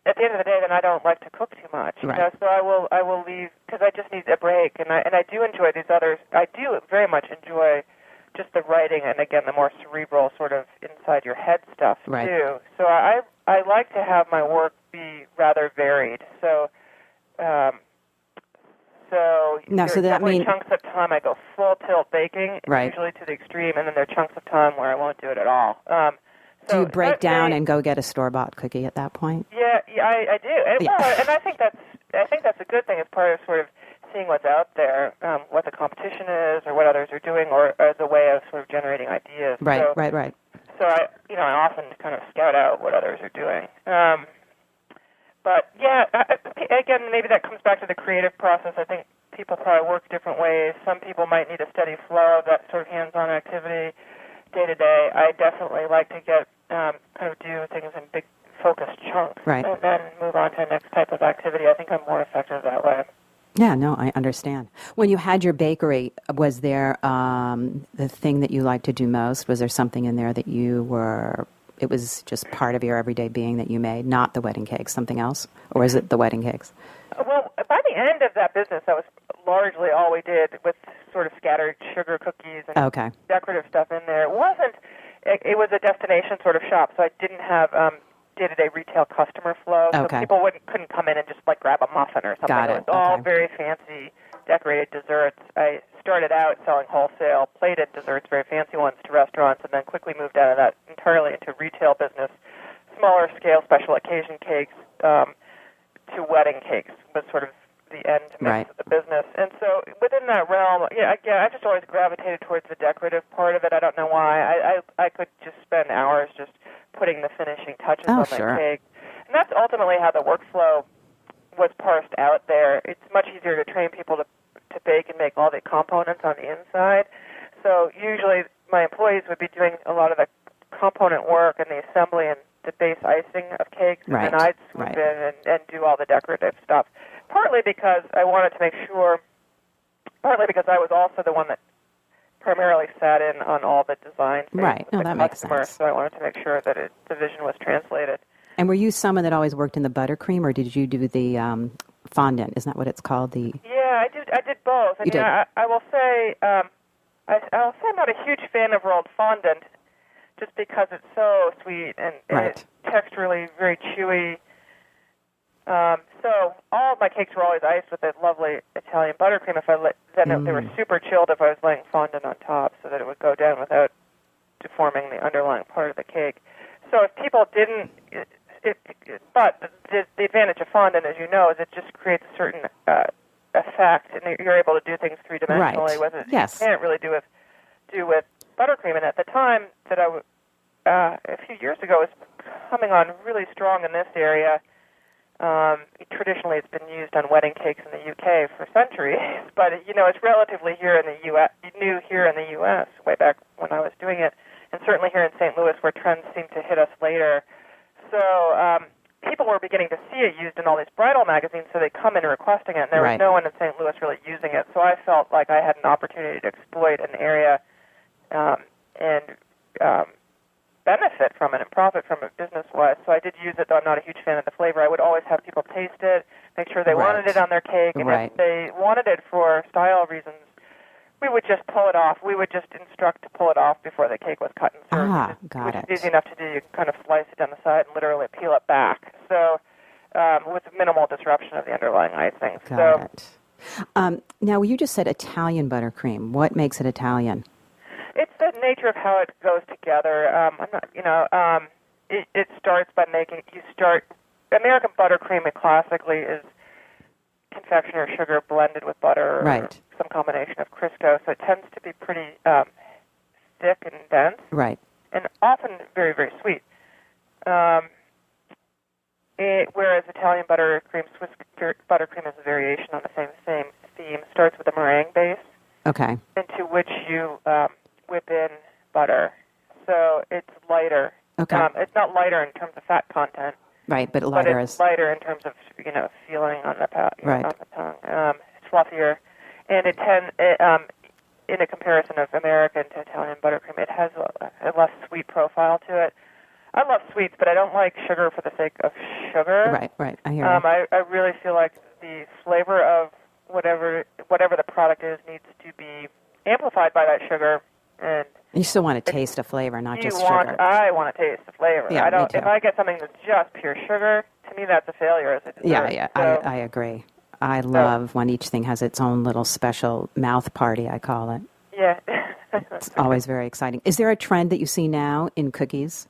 at the end of the day, then I don't like to cook too much. Right. You know, so I will I will leave because I just need a break. And I and I do enjoy these others. I do very much enjoy just the writing and, again, the more cerebral sort of inside-your-head stuff, right. too. So I I like to have my work be rather varied. So um, so no, there's so definitely mean... chunks of time I go full tilt baking, right. usually to the extreme, and then there are chunks of time where I won't do it at all. Um, so do you break down very... and go get a store-bought cookie at that point? Yeah, yeah I, I do. And, yeah. Well, and I think that's I think that's a good thing as part of sort of seeing what's out there, um, what the competition is or what others are doing or as a way of sort of generating ideas. Right, so, right, right. So I, you know, I often kind of scout out what others are doing. Um But, yeah, again, maybe that comes back to the creative process. I think people probably work different ways. Some people might need a steady flow of that sort of hands-on activity day-to-day. I definitely like to get um, kind of do things in big, focused chunks right. and then move on to the next type of activity. I think I'm more effective that way. Yeah, no, I understand. When you had your bakery, was there um, the thing that you liked to do most? Was there something in there that you were... It was just part of your everyday being that you made, not the wedding cakes, something else? Or is it the wedding cakes? Well, by the end of that business, that was largely all we did with sort of scattered sugar cookies and okay. decorative stuff in there. It wasn't, it, it was a destination sort of shop, so I didn't have um, day-to-day retail customer flow. So okay. people wouldn't couldn't come in and just like grab a muffin or something. Got it. It was okay. all very fancy decorated desserts. I started out selling wholesale plated desserts, very fancy ones, to restaurants, and then quickly moved out of that entirely into retail business. Smaller scale special occasion cakes um, to wedding cakes was sort of the end mix right. of the business. And so within that realm, yeah, again, I just always gravitated towards the decorative part of it. I don't know why. I I, I could just spend hours just putting the finishing touches oh, on my sure. cake. And that's ultimately how the workflow was parsed out there. It's much easier to train people to to bake and make all the components on the inside. So usually my employees would be doing a lot of the component work and the assembly and the base icing of cakes, right. and then I'd swoop right. in and, and do all the decorative stuff, partly because I wanted to make sure, partly because I was also the one that primarily sat in on all the design things right. with no, the that customer, makes sense. So I wanted to make sure that it, the vision was translated. And were you someone that always worked in the buttercream, or did you do the um, fondant? Isn't that what it's called? The yeah, I did. I did both. I you mean, did. I, I will say, um, I, I'll say I'm not a huge fan of rolled fondant, just because it's so sweet and, and right. it's texturally very chewy. Um, so all of my cakes were always iced with a lovely Italian buttercream. If I let, then mm. it, they were super chilled if I was laying fondant on top, so that it would go down without deforming the underlying part of the cake. So if people didn't. It, It, but the, the advantage of fondant, as you know, is it just creates a certain uh, effect, and you're able to do things three-dimensionally right. with it. Yes. You can't really do with, do with buttercream. And at the time that I, w- uh, a few years ago, it was coming on really strong in this area. Um, traditionally, it's been used on wedding cakes in the U K for centuries, but you know, it's relatively here in the U S new here in the U S way back when I was doing it, and certainly here in Saint Louis, where trends seem to hit us later. So um, people were beginning to see it used in all these bridal magazines, so they come in requesting it, and there right. was no one in Saint Louis really using it. So I felt like I had an opportunity to exploit an area um, and um, benefit from it and profit from it business-wise. So I did use it, though I'm not a huge fan of the flavor. I would always have people taste it, make sure they right. wanted it on their cake. And right. if they wanted it for style reasons, we would just pull it off. We would just instruct to pull it off before the cake was cut and served. Ah, got which it. Which is easy enough to do. You can kind of slice it down the side and literally peel it back. So um, with minimal disruption of the underlying icing. Got so, it. Um, now, you just said Italian buttercream. What makes it Italian? It's the nature of how it goes together. Um, I'm not, you know, um, it, it starts by making, you start, American buttercream it classically is confectioner sugar blended with butter right. or some combination of Crisco, so it tends to be pretty um, thick and dense. Right. And often very, very sweet. Um, it, whereas Italian buttercream, Swiss buttercream is a variation on the same same theme. It starts with a meringue base. Okay. Into which you um, whip in butter. So it's lighter. Okay. Um, it's not lighter in terms of fat content. Right, but lighter but it's is... lighter in terms of, you know, feeling on the, pa- right. on the tongue. Um, it's fluffier. And it ten, it, um, in a comparison of American to Italian buttercream, it has a, a less sweet profile to it. I love sweets, but I don't like sugar for the sake of sugar. Right, right. I hear um, I, I really feel like the flavor of whatever whatever the product is needs to be amplified by that sugar. And you still want to taste a flavor, not you just sugar. Want, I want to taste the flavor. Yeah, I don't, me too. If I get something that's just pure sugar, to me that's a failure as a dessert. Yeah, yeah, so, I, I agree. I love so. when each thing has its own little special mouth party, I call it. Yeah. It's always very exciting. Is there a trend that you see now in cookies?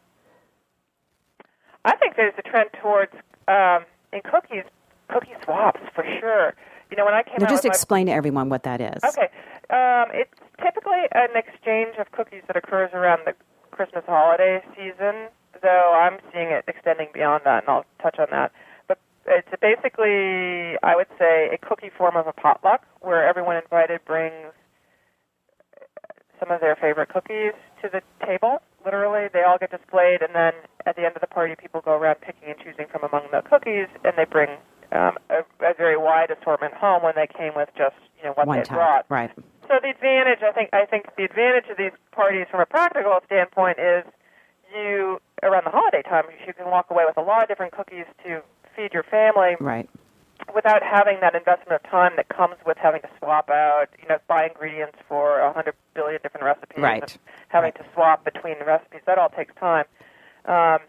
I think there's a trend towards, um, in cookies, cookie swaps for sure. You know, when I came now out just explain my... to everyone what that is. Okay. Um, it's typically an exchange of cookies that occurs around the Christmas holiday season, though I'm seeing it extending beyond that, and I'll touch on that. But it's basically, I would say, a cookie form of a potluck where everyone invited brings some of their favorite cookies to the table. Literally, they all get displayed, and then at the end of the party, people go around picking and choosing from among the cookies, and they bring Um, a, a very wide assortment home when they came with just you know what One they time. brought. Right. So the advantage, I think, I think the advantage of these parties from a practical standpoint is you around the holiday time you can walk away with a lot of different cookies to feed your family. Right. Without having that investment of time that comes with having to swap out, you know, buy ingredients for a hundred billion different recipes. Right. And having right. to swap between the recipes, that all takes time. Um,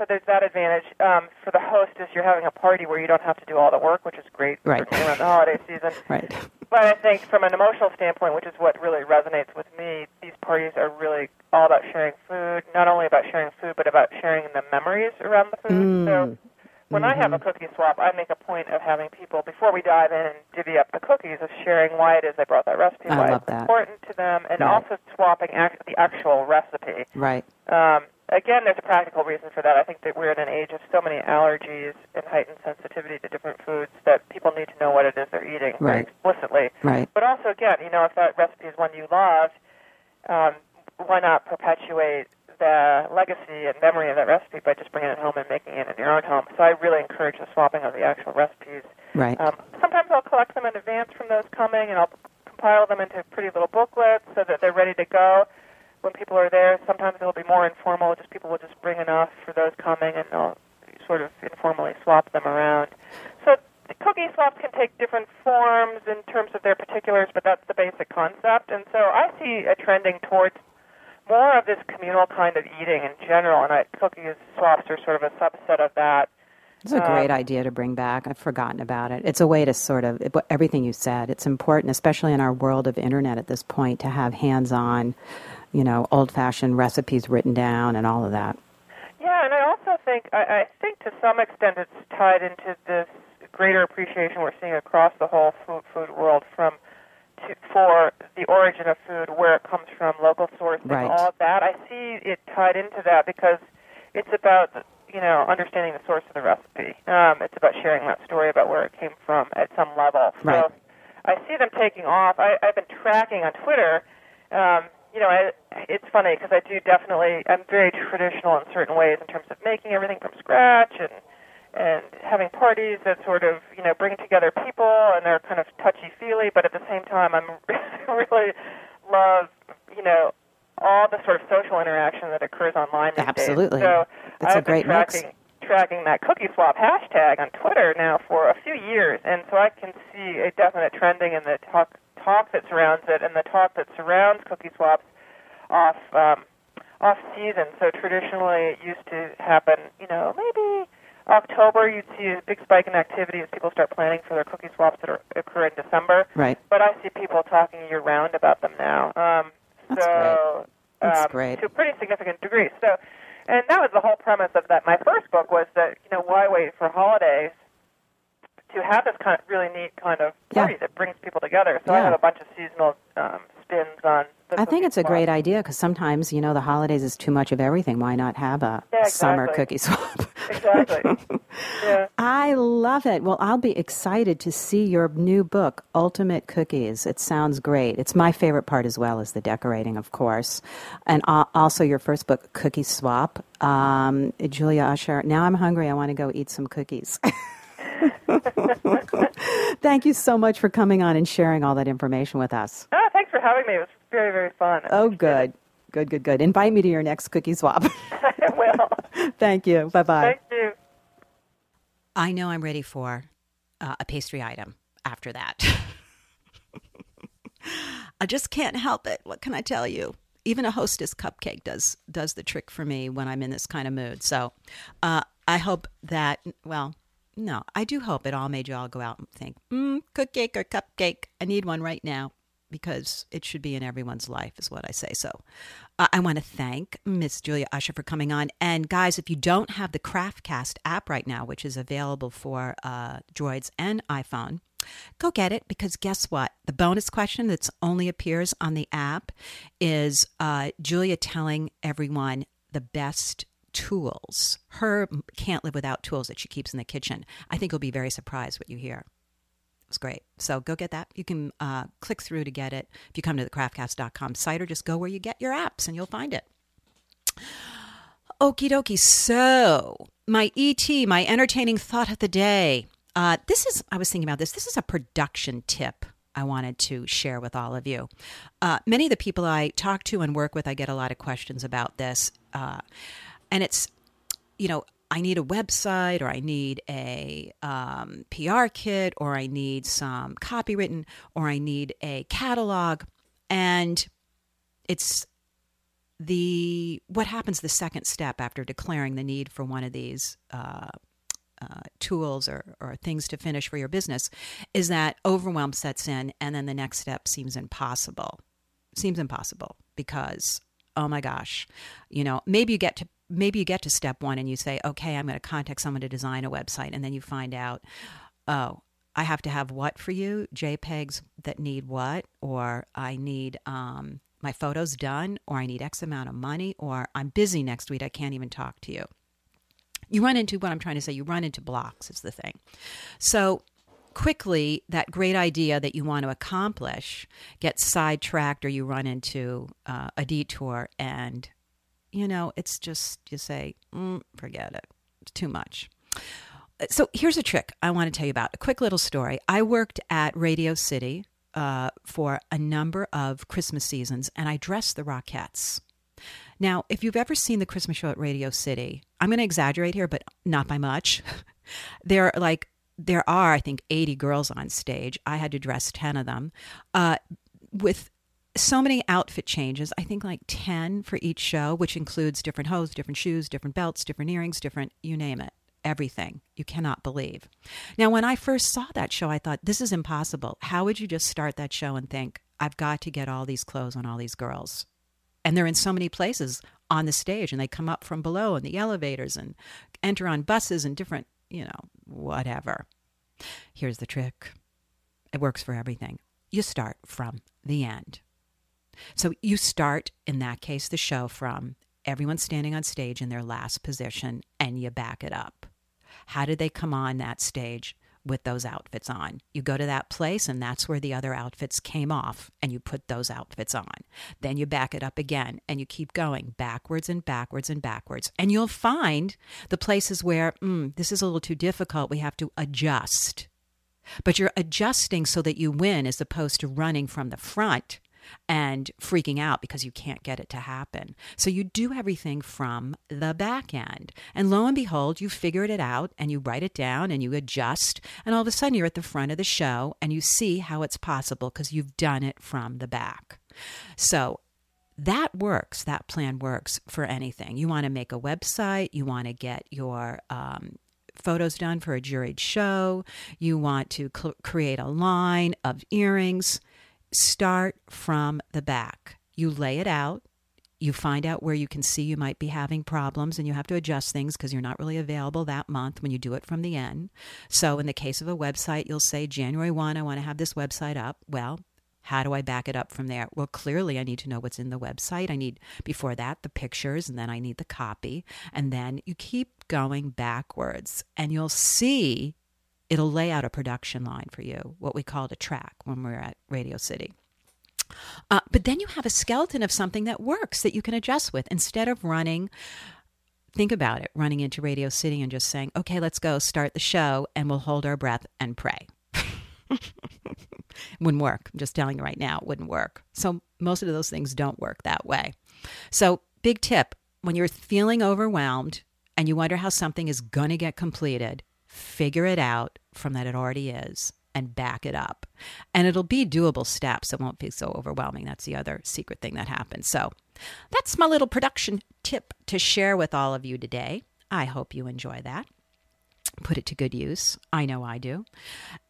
So there's that advantage. Um, for the host is you're having a party where you don't have to do all the work, which is great right. for around the holiday season. Right. But I think from an emotional standpoint, which is what really resonates with me, these parties are really all about sharing food, not only about sharing food, but about sharing the memories around the food. Mm. So when mm-hmm. I have a cookie swap, I make a point of having people, before we dive in and divvy up the cookies, of sharing why it is they brought that recipe, I why love it's that. important to them, and right. also swapping act- the actual recipe. Right. Um, Again, there's a practical reason for that. I think that we're in an age of so many allergies and heightened sensitivity to different foods that people need to know what it is they're eating right. very explicitly. Right. But also, again, you know, if that recipe is one you love, um, why not perpetuate the legacy and memory of that recipe by just bringing it home and making it in your own home? So I really encourage the swapping of the actual recipes. Right. Um, sometimes I'll collect them in advance from those coming, and I'll compile them into pretty little booklets so that they're ready to go. When people are there, sometimes it'll be more informal. Just people will just bring enough for those coming, and they'll sort of informally swap them around. So the cookie swaps can take different forms in terms of their particulars, but that's the basic concept. And so I see a trending towards more of this communal kind of eating in general, and I, cookie swaps are sort of a subset of that. It's a great um, idea to bring back. I've forgotten about it. It's a way to sort of, everything you said, it's important, especially in our world of internet at this point, to have hands-on, you know, old-fashioned recipes written down and all of that. Yeah, and I also think, I, I think to some extent it's tied into this greater appreciation we're seeing across the whole food, food world from to, for the origin of food, where it comes from, local sourcing, right. all of that. I see it tied into that because it's about, you know, understanding the source of the recipe. Um, it's about sharing that story about where it came from at some level. So right. I see them taking off. I, I've been tracking on Twitter. Um, You know, I, it's funny because I do definitely, I'm very traditional in certain ways in terms of making everything from scratch and and having parties that sort of, you know, bring together people, and they're kind of touchy-feely, but at the same time, I really love, you know, all the sort of social interaction that occurs online these Absolutely. Days. So That's I've a great been tracking, mix. tracking that Cookie Swap hashtag on Twitter now for a few years, and so I can see a definite trending in the talk, talk that surrounds it, and the talk that surrounds Cookie Swaps off, um, off-season. So traditionally it used to happen, you know, maybe October, you'd see a big spike in activity as people start planning for their Cookie Swaps that are, occur in December. Right. But I see people talking year-round about them now. Um, That's so, great. That's um, great. To a pretty significant degree. So, and that was the whole premise of that. My first book was that, you know, why wait for holidays to have this kind of really neat kind of party yeah. that brings people together. So yeah. I have a bunch of seasonal um, spins on I think it's a swap. Great idea, because sometimes, you know, the holidays is too much of everything. Why not have a yeah, exactly. summer Cookie Swap? Exactly. Yeah. I love it. Well, I'll be excited to see your new book, Ultimate Cookies. It sounds great. It's my favorite part, as well as the decorating, of course. And uh, also your first book, Cookie Swap. Um, Julia Usher, now I'm hungry. I want to go eat some cookies. Thank you so much for coming on and sharing all that information with us. Oh, thanks for having me. It was very, very fun. I oh, good. It. Good, good, good. Invite me to your next Cookie Swap. I will. Thank you. Bye-bye. Thank you. I know I'm ready for uh, a pastry item after that. I just can't help it. What can I tell you? Even a Hostess cupcake does does the trick for me when I'm in this kind of mood. So uh, I hope that, well... No, I do hope it all made you all go out and think, mm, cupcake or cupcake, I need one right now, because it should be in everyone's life, is what I say. So uh, I want to thank Miss Julia Usher for coming on. And guys, if you don't have the CraftCast app right now, which is available for uh, Droids and iPhone, go get it, because guess what? The bonus question that's only appears on the app is uh, Julia telling everyone the best tools. Her can't live without tools that she keeps in the kitchen. I think you'll be very surprised what you hear. It was great. So go get that. You can uh, click through to get it if you come to the craftcast dot com site, or just go where you get your apps and you'll find it. Okie dokie. So my E T, my entertaining thought of the day. Uh, this is, I was thinking about this. This is a production tip I wanted to share with all of you. Uh, many of the people I talk to and work with, I get a lot of questions about this. Uh, And it's, you know, I need a website, or I need a um, P R kit, or I need some copywritten, or I need a catalog. And it's the, what happens the second step after declaring the need for one of these uh, uh, tools or, or things to finish for your business is that overwhelm sets in, and then the next step seems impossible. Seems impossible because, oh my gosh, you know, maybe you get to, Maybe you get to step one and you say, okay, I'm going to contact someone to design a website. And then you find out, oh, I have to have what for you? JPEGs that need what? Or I need um, my photos done, or I need X amount of money, or I'm busy next week. I can't even talk to you. You run into what I'm trying to say. You run into blocks is the thing. So quickly, that great idea that you want to accomplish gets sidetracked, or you run into uh, a detour, and you know, it's just, you say, mm, forget it. It's too much. So here's a trick I want to tell you about. A quick little story. I worked at Radio City uh, for a number of Christmas seasons, and I dressed the Rockettes. Now, if you've ever seen the Christmas show at Radio City, I'm going to exaggerate here, but not by much. They're like, there are, I think, eighty girls on stage. I had to dress ten of them uh, with so many outfit changes, I think like ten for each show, which includes different hose, different shoes, different belts, different earrings, different, you name it, everything. You cannot believe. Now, when I first saw that show, I thought, this is impossible. How would you just start that show and think, I've got to get all these clothes on all these girls? And they're in so many places on the stage, and they come up from below in the elevators and enter on buses and different, you know, whatever. Here's the trick. It works for everything. You start from the end. So you start, in that case, the show from everyone standing on stage in their last position, and you back it up. How did they come on that stage? with those outfits on. You go to that place and that's where the other outfits came off and you put those outfits on. Then you back it up again and you keep going backwards and backwards and backwards. And you'll find the places where mm, this is a little too difficult. We have to adjust. But you're adjusting so that you win as opposed to running from the front and freaking out because you can't get it to happen. So you do everything from the back end. And lo and behold, you figured it out and you write it down and you adjust. And all of a sudden you're at the front of the show and you see how it's possible because you've done it from the back. So that works. That plan works for anything. You want to make a website. You want to get your um photos done for a juried show. You want to cl- create a line of earrings. Start from the back. You lay it out. You find out where you can see you might be having problems and you have to adjust things because you're not really available that month when you do it from the end. So in the case of a website, you'll say January first, I want to have this website up. Well, how do I back it up from there? Well, clearly I need to know what's in the website. I need, before that, the pictures, and then I need the copy. And then you keep going backwards and you'll see it'll lay out a production line for you, what we called a track when we were at Radio City. Uh, but then you have a skeleton of something that works that you can adjust with instead of running. Think about it, running into Radio City and just saying, okay, let's go start the show and we'll hold our breath and pray. Wouldn't work. I'm just telling you right now, it wouldn't work. So most of those things don't work that way. So big tip, when you're feeling overwhelmed and you wonder how something is going to get completed, figure it out from that it already is and back it up. And it'll be doable steps. It won't be so overwhelming. That's the other secret thing that happens. So that's my little production tip to share with all of you today. I hope you enjoy that. Put it to good use. I know I do.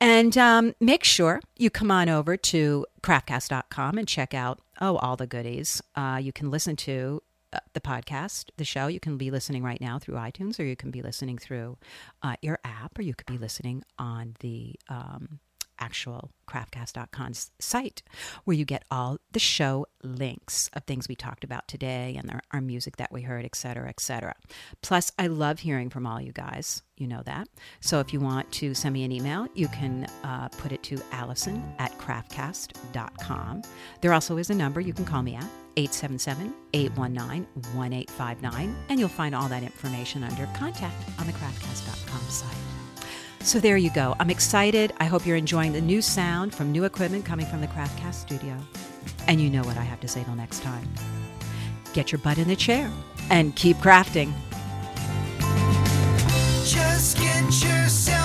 And um, make sure you come on over to craftcast dot com and check out, oh, all the goodies. Uh, you can listen to uh, the podcast, the show. You can be listening right now through iTunes, or you can be listening through uh, your app, or you could be listening on the um, actual craftcast dot com site where you get all the show links of things we talked about today and our, our music that we heard, et cetera, et cetera. Plus, I love hearing from all you guys. You know that. So if you want to send me an email, you can uh, put it to allison at craftcast dot com. There also is a number you can call me at, eight seven seven, eight one nine, one eight five nine, and you'll find all that information under contact on the craftcast dot com site. So there you go. I'm excited. I hope you're enjoying the new sound from new equipment coming from the CraftCast studio. And you know what I have to say till next time. Get your butt in the chair and keep crafting. Just get yourself.